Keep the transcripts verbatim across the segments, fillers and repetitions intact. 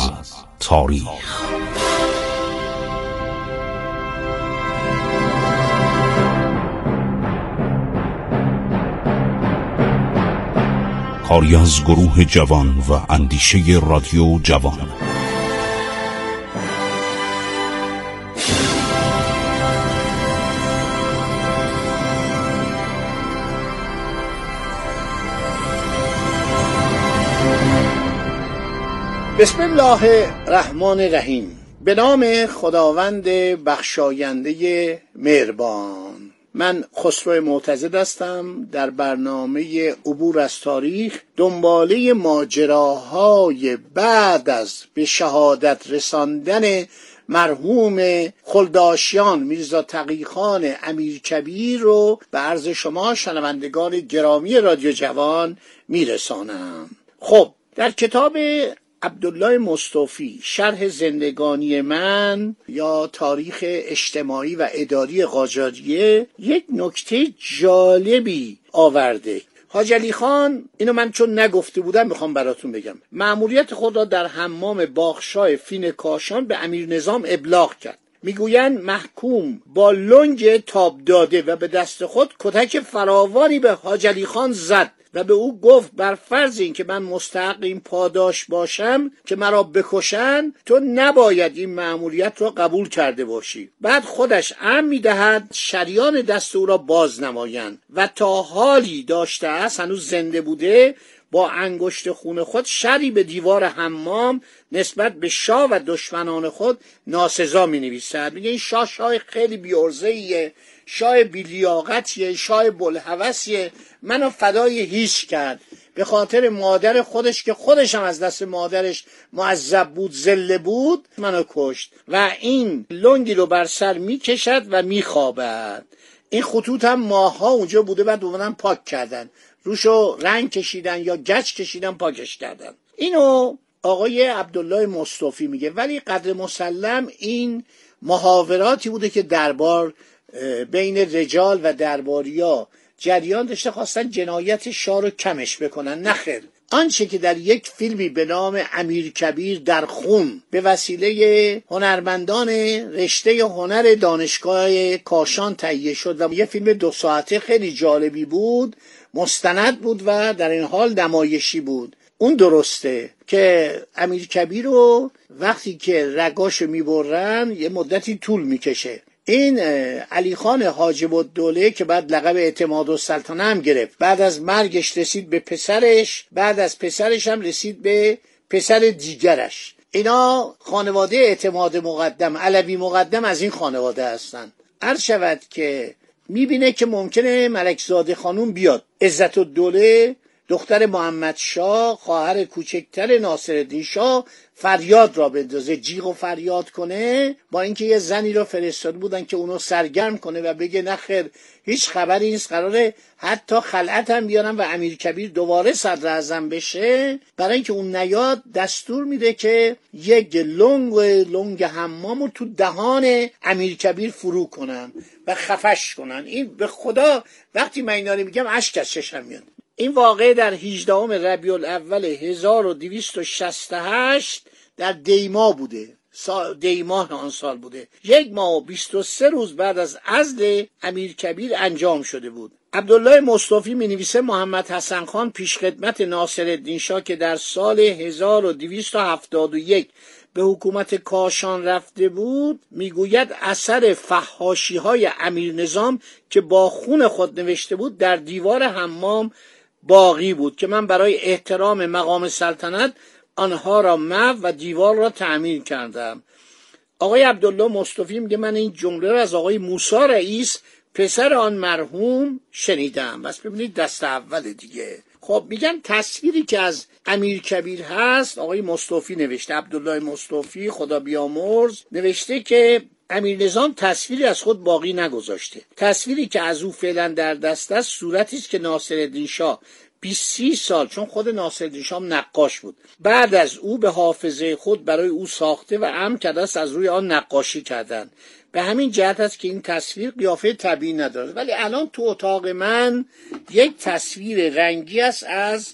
از تاریخ. کاری از گروه جوان و اندیشه رادیو جوان. بسم الله الرحمن الرحیم. به نام خداوند بخشاینده مهربان. من خسرو معتضد هستم. در برنامه عبور از تاریخ دنباله ماجراهای بعد از به شهادت رساندن مرحوم خلداشیان میرزا تقی خان امیر کبیر رو به عرض شما شنوندگان گرامی رادیو جوان میرسانم. خب، در کتاب عبدالله مستوفی شرح زندگانی من یا تاریخ اجتماعی و اداری قاجاریه یک نکته جالبی آورده. حاج علی خان، اینو من چون نگفته بودم میخوام براتون بگم، مأموریت خود را در حمام باغشای فین کاشان به امیر نظام ابلاغ کرد. میگویند محکوم با لنگ تاب داده و به دست خود کتک فراوانی به حاج علی خان زد و به او گفت بر فرض این که من مستحق این پاداش باشم که مرا بکشن، تو نباید این مأموریت را قبول کرده باشی. بعد خودش امر می‌دهد شریان دست او را باز نمایند و تا حالی داشته است، هنوز زنده بوده، با انگشت خون خود شری به دیوار حمام نسبت به شاه و دشمنان خود ناسزا می‌نویسد. میگه این شاه شاه خیلی بی‌عرضه‌ایه، شاه بی‌لیاقتیه، شاه بلهوسیه، منو فدای هیچ کرد. به خاطر مادر خودش که خودش هم از دست مادرش معذب بود، ذله بود، منو کشت و این لنگی رو بر سر می‌کشد و می‌خوابد. این خطوط هم ماها اونجا بوده، بعد اومدن پاک کردن، روشو رنگ کشیدن یا گچ کشیدن، پاکش کردن. اینو آقای عبدالله مستوفی میگه، ولی قدر مسلم این محاوراتی بوده که دربار بین رجال و درباریا جریان داشته، خواستن جنایت شاه رو کمش بکنن. نخیر، آنچه که در یک فیلمی به نام امیر کبیر در خون به وسیله هنرمندان رشته هنر دانشگاه کاشان تهیه شد و یه فیلم دو ساعته خیلی جالبی بود، مستند بود و در این حال نمایشی بود. اون درسته که امیر کبیر رو وقتی که رگاشو میبرن یه مدتی طول میکشه. این علی خان حاجب الدوله که بعد لقب اعتماد السلطنه هم گرفت، بعد از مرگش رسید به پسرش، بعد از پسرش هم رسید به پسر دیگرش. اینا خانواده اعتماد مقدم، علوی مقدم از این خانواده هستن. عرض شود که میبینه که ممکنه ملکزاده خانوم بیاد. عزت الدوله دختر محمدشاه، خواهر کوچکتر ناصرالدین شاه، فریاد را بندازه، جیغ و فریاد کنه، با اینکه یه زنی را فرستاده بودن که اونو سرگرم کنه و بگه نخیر هیچ خبری نیست، قراره حتی خلعت هم بیارن و امیر کبیر دوباره صدر اعظم بشه. برای اینکه اون نیاد دستور میده که یک لنگ لنگ حمامو تو دهان امیر کبیر فرو کنن و خفش کنن. این به خدا وقتی من اینا رو میگم اشک از چشم میاد. این واقعه در هجدهم ربیع الاول هزار و دویست و شصت و هشت در دیما بوده، دیماه آن سال بوده. یک ماه و بیست و سه روز بعد از عزل امیر کبیر انجام شده بود. عبدالله مستوفی می نویسه محمد حسن خان پیش خدمت ناصرالدین شاه که در سال هزار و دویست و هفتاد و یک به حکومت کاشان رفته بود، میگوید اثر فحاشی های امیر نظام که با خون خود نوشته بود در دیوار حمام باقی بود که من برای احترام مقام سلطنت آنها را مو و دیوار را تعمیر کردم. آقای عبدالله مستوفی میگه من این جمله را از آقای موسی رئیس پسر آن مرحوم شنیدم. بس ببینید دست اول دیگه. خب میگن تصویری که از امیر کبیر هست، آقای مستوفی نوشته، عبدالله مستوفی خدا بیامرز نوشته که امیر نظام تصویری از خود باقی نگذاشته. تصویری که از او فعلا در دست است صورتی است که ناصرالدین شاه بیست سال، چون خود ناصرالدین شاه نقاش بود، بعد از او به حافظه خود برای او ساخته و امر کرده است از روی آن نقاشی کردن. به همین جهت است که این تصویر قیافه طبیعی ندارد. ولی الان تو اتاق من یک تصویر رنگی است از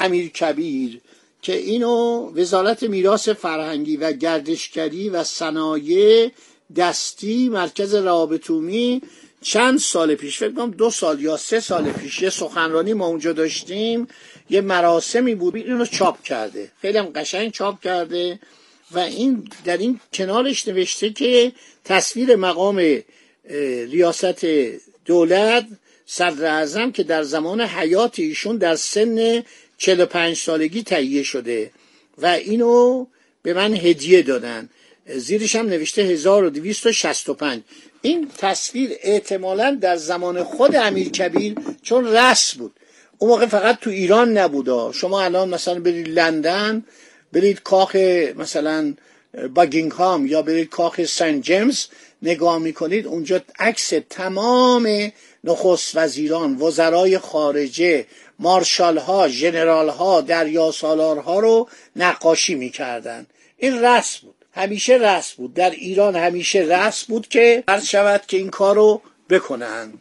امیر کبیر که اینو وزارت میراث فرهنگی و گردشگری و صنایع دستی مرکز روابط‌عمومی چند سال پیش، فکر کنم دو سال یا سه سال پیش یه سخنرانی ما اونجا داشتیم، یه مراسمی بود، اینو چاپ کرده، خیلی هم قشنگ چاپ کرده و این در این کنارش نوشته که تصویر مقام ریاست دولت صدر اعظم که در زمان حیات ایشون در سن چهل و پنج سالگی تهیه شده و اینو به من هدیه دادن، زیرش هم نوشته هزار و دویست و شصت و پنج. این تصویر احتمالاً در زمان خود امیر کبیر، چون رسم بود اون موقع فقط تو ایران نبودا، شما الان مثلا برید لندن، برید کاخ مثلا باگینگهام یا برید کاخ سنت جیمز نگاه میکنید، اونجا عکس تمام نخست وزیران، وزرای خارجه، مارشال ها، جنرال ها، دریا سالار ها رو نقاشی میکردن. این رسم بود، همیشه رسم بود در ایران، همیشه رسم بود که عرض شود که این کارو بکنن.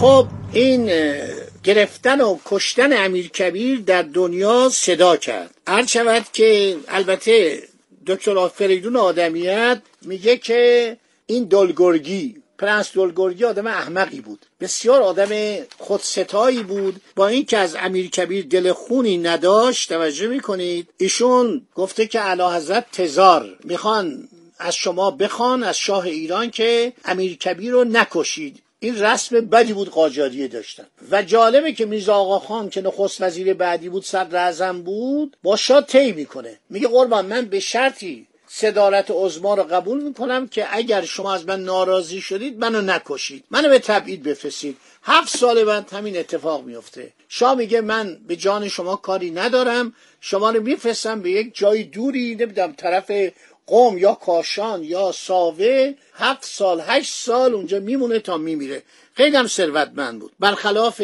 خب این گرفتن و کشتن امیر کبیر در دنیا صدا کرد. هر شود که البته دکتر آفریدون آدمیت میگه که این دلگرگی، پرنس دلگرگی آدم احمقی بود، بسیار آدم خودستایی بود، با اینکه از امیر کبیر دل خونی نداشت. توجه میکنید ایشون گفته که اعلیحضرت تزار میخوان از شما بخوان، از شاه ایران، که امیر کبیر رو نکشید. این رسم بدی بود، قاجاریه داشتن. و جالبه که میرزا آقا خان که نخست وزیر بعدی بود، صدر اعظم بود، با شاه طی میکنه، میگه قربان من به شرطی صدارت عظما رو قبول میکنم که اگر شما از من ناراضی شدید منو نکشید، منو به تبعید بفرستید. هفت سال بعد همین اتفاق میفته. شاه میگه من به جان شما کاری ندارم، شما رو میفرستم به یک جای دوری، نمیدونم طرف قم یا کاشان یا ساوه. هفت سال هشت سال اونجا میمونه تا میمیره. خیلی هم ثروتمند بود، برخلاف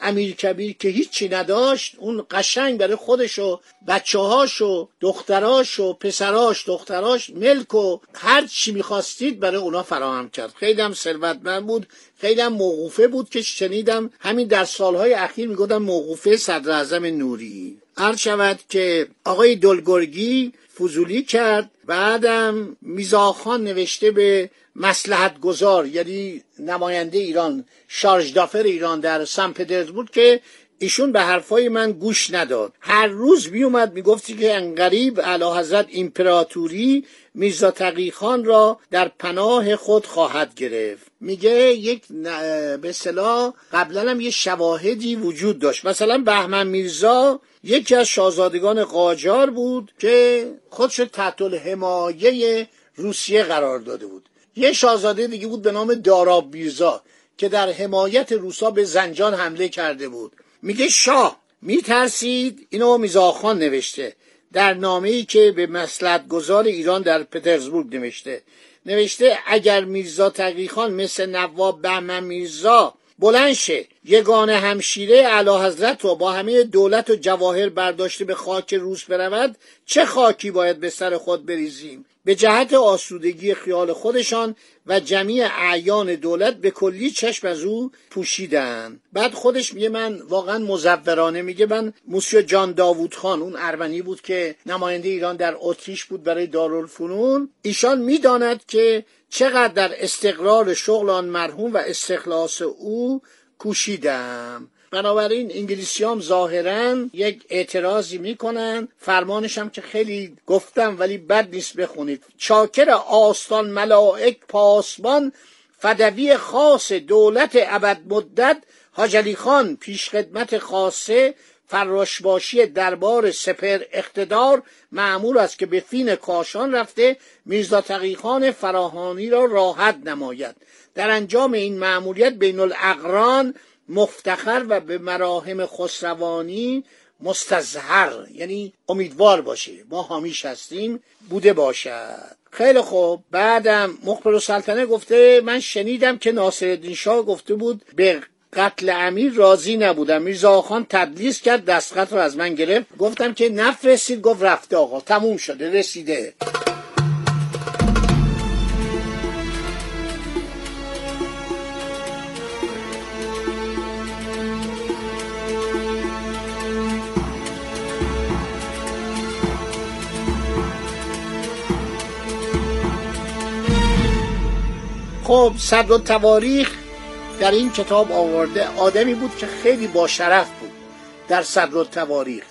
امیر کبیر که هیچی نداشت. اون قشنگ برای خودش و بچه هاش و دختراش و پسراش دختراش ملک و هر چی میخواستید برای اونا فراهم کرد. خیلی هم ثروتمند بود، خیلی هم موقوفه بود که شنیدم همین در سالهای اخیر میگفتن موقوفه صدر اعظم نوری. عرض شود که آقای دلگرگی فضولی کرد. بعدم میرزا خان نوشته به مصلحت گذار، یعنی نماینده ایران، شارژ دافر ایران در سن پترزبورگ، که ایشون به حرفای من گوش نداد. هر روز می اومد می گفتی که انقریب اعلیحضرت امپراتوری میرزا تقی خان را در پناه خود خواهد گرفت. میگه یک به اصطلاح قبلا هم یه شواهدی وجود داشت. مثلا بهمن میرزا یکی از شاهزادگان قاجار بود که خودش تحت الحمایه روسیه قرار داده بود. یه شاهزاده دیگه بود به نام داراب میرزا که در حمایت روسا به زنجان حمله کرده بود. میگه شاه میترسید. اینو میرزا خان نوشته در نامه‌ای که به مصلحت‌گذار ایران در پترزبورگ نوشته. نوشته اگر میرزا تقی خان مثل نواب بهمن میرزا بلند شه، یگانه همشیره اعلیحضرت رو با همه دولت و جواهر برداشته به خاک روس برود، چه خاکی باید به سر خود بریزیم. به جهت آسودگی خیال خودشان و جمعی اعیان دولت به کلی چشم از او پوشیدن. بعد خودش میگه من واقعا مزورانه، میگه من موسی جان داوود خان، اون ارمنی بود که نماینده ایران در اتریش بود برای دارالفنون، ایشان میداند که چقدر در استقرار شغل آن مرحوم و استخلاص او کوشیدم. بنابراین انگلیسی هم ظاهراً یک اعتراضی میکنن. فرمانش هم که خیلی گفتم ولی بد نیست بخونید. چاکر آستان ملائک پاسبان فدوی خاص دولت ابد مدت حاج علی خان پیش خدمت خاصه فراشباشی دربار سپر اقتدار مأمور است که به فین کاشان رفته میرزا تقی خان فراهانی را راحت نماید. در انجام این مأموریت بین الاقران مفتخر و به مراهم خسروانی مستظهر، یعنی امیدوار باشه، ما حامیش هستیم، بوده باشد. خیلی خوب. بعدم مخبر السلطنه گفته من شنیدم که ناصرالدین شاه گفته بود به قتل امیر راضی نبودم، میرزا آقا خان تدلیس کرد، دستخط رو از من گرفت، گفتم که نفرستید، گفت رفته آقا، تموم شده، رسیده. خب صدر التواریخ در این کتاب آورده آدمی بود که خیلی با شرف بود در صدر التواریخ.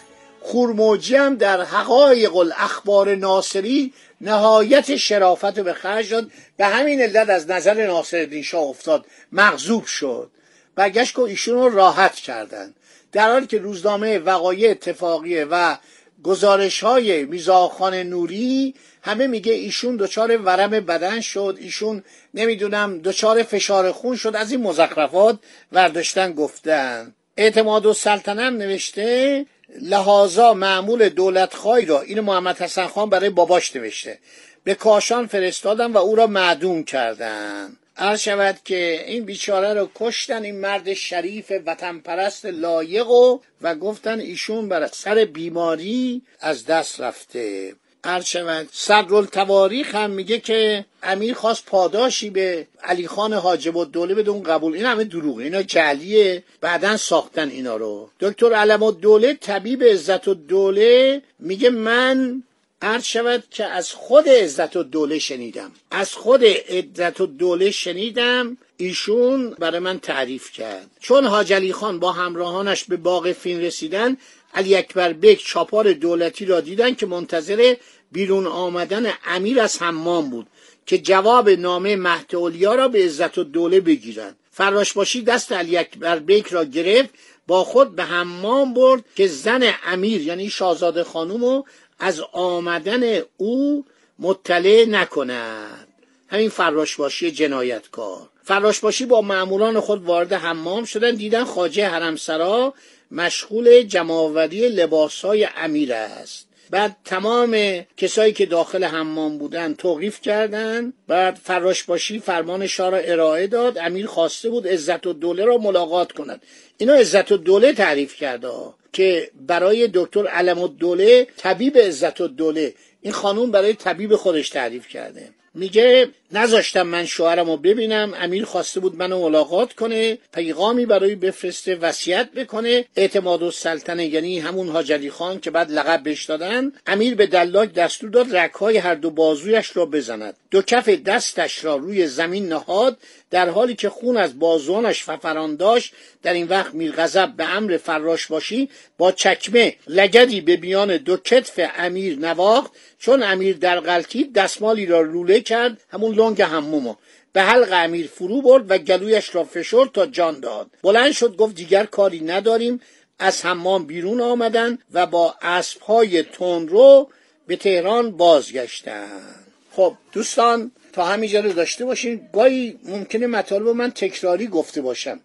خورموجی هم در حقایق الاخبار ناصری نهایت شرافت رو به خرج داد، به همین علت از نظر ناصرالدین شاه افتاد، مغضوب شد، برگشت که ایشون رو راحت کردند، در حالی که روزنامه وقایع اتفاقیه و گزارش های میرزا آقاخان نوری همه میگه ایشون دچار ورم بدن شد، ایشون نمیدونم دچار فشار خون شد، از این مزخرفات ورداشتن گفتن. اعتماد السلطنه هم نوشته لحاظا معمول دولت خواهی را، این محمد حسن خان برای باباش نوشته، به کاشان فرستادن و او را معدوم کردن. عرض شود که این بیچاره رو کشتن، این مرد شریف وطن پرست لایق، و و گفتن ایشون بر سر بیماری از دست رفته. عرض شود صدرالتواریخ هم میگه که امیر خواست پاداشی به علی خان حاجب الدوله بدون، قبول. این همه دروغه، اینا جعلیه، بعدن ساختن اینا رو. دکتر علمالدوله طبیب عزت الدوله میگه من عرض شود که از خود عزت الدوله شنیدم، از خود عزت الدوله شنیدم ایشون برای من تعریف کرد. چون حاج علی خان با همراهانش به باغ فین رسیدن، علی اکبر بک چاپار دولتی را دیدن که منتظر بیرون آمدن امیر از حمام بود که جواب نامه مهد علیا را به عزت الدوله بگیرند. فراشباشی دست علی اکبر بک را گرفت، با خود به حمام برد که زن امیر یعنی شاهزاده خانومو از آمدن او مطلع نکند، همین فراشباشی جنایتکار. فراشباشی با مأموران خود وارد حمام شدن، دیدن خواجه حرمسرا مشغول جمع‌آوری لباس‌های امیر است. بعد تمام کسایی که داخل حمام بودند توقیف کردند. بعد فراشباشی فرمان شاه را ارائه داد، امیر خواسته بود عزت‌الدوله را ملاقات کند. اینا عزت‌الدوله تعریف کرده که برای دکتر علم‌الدوله طبیب عزت‌الدوله، این خانوم برای طبیب خودش تعریف کرده. میگه نذاشتم من شوهرم رو ببینم، امیر خواسته بود منو ملاقات کنه، پیغامی برای بفرسته، وصیت بکنه. اعتماد السلطنه یعنی همون حاج علی خان که بعد لقب بهش دادن، امیر به دلاک دستور داد رگ‌های هر دو بازویش را بزند، دو کف دستش را روی زمین نهاد، در حالی که خون از بازوانش ففران داشت. در این وقت میرغضب به امر فراشباشی با چکمه لگدی به میان دو کتف امیر نواخت. چون امیر در غلتید دستمالی را لوله کرد، همون لنگ حمومو به حلق امیر فرو برد و گلویش را فشرد تا جان داد. بلند شد گفت دیگر کاری نداریم. از حمام بیرون آمدن و با اسب‌های تندرو به تهران بازگشتند. خب دوستان تا همینجا رو داشته باشین. گاهی ممکنه مطالب من تکراری گفته باشم،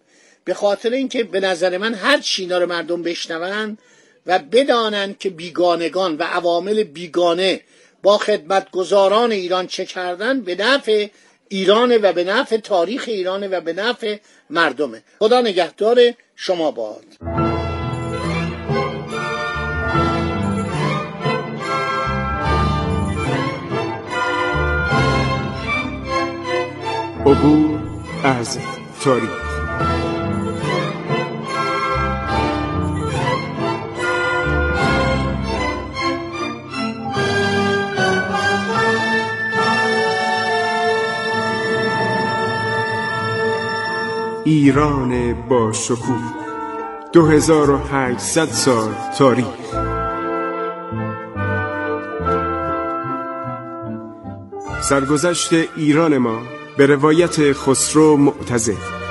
به خاطر اینکه به نظر من هر چی اینا رو مردم بشنون و بدانند که بیگانگان و عوامل بیگانه با خدمتگزاران ایران چه کردن، به نفع ایرانه و به نفع تاریخ ایرانه و به نفع مردمه. خدا نگهدار شما باد. عبور از تاریخ. ایران با شکوه، دو هزار و هشتصد سال تاریخ. سرگذشت ایران ما به روایت خسرو معتضد.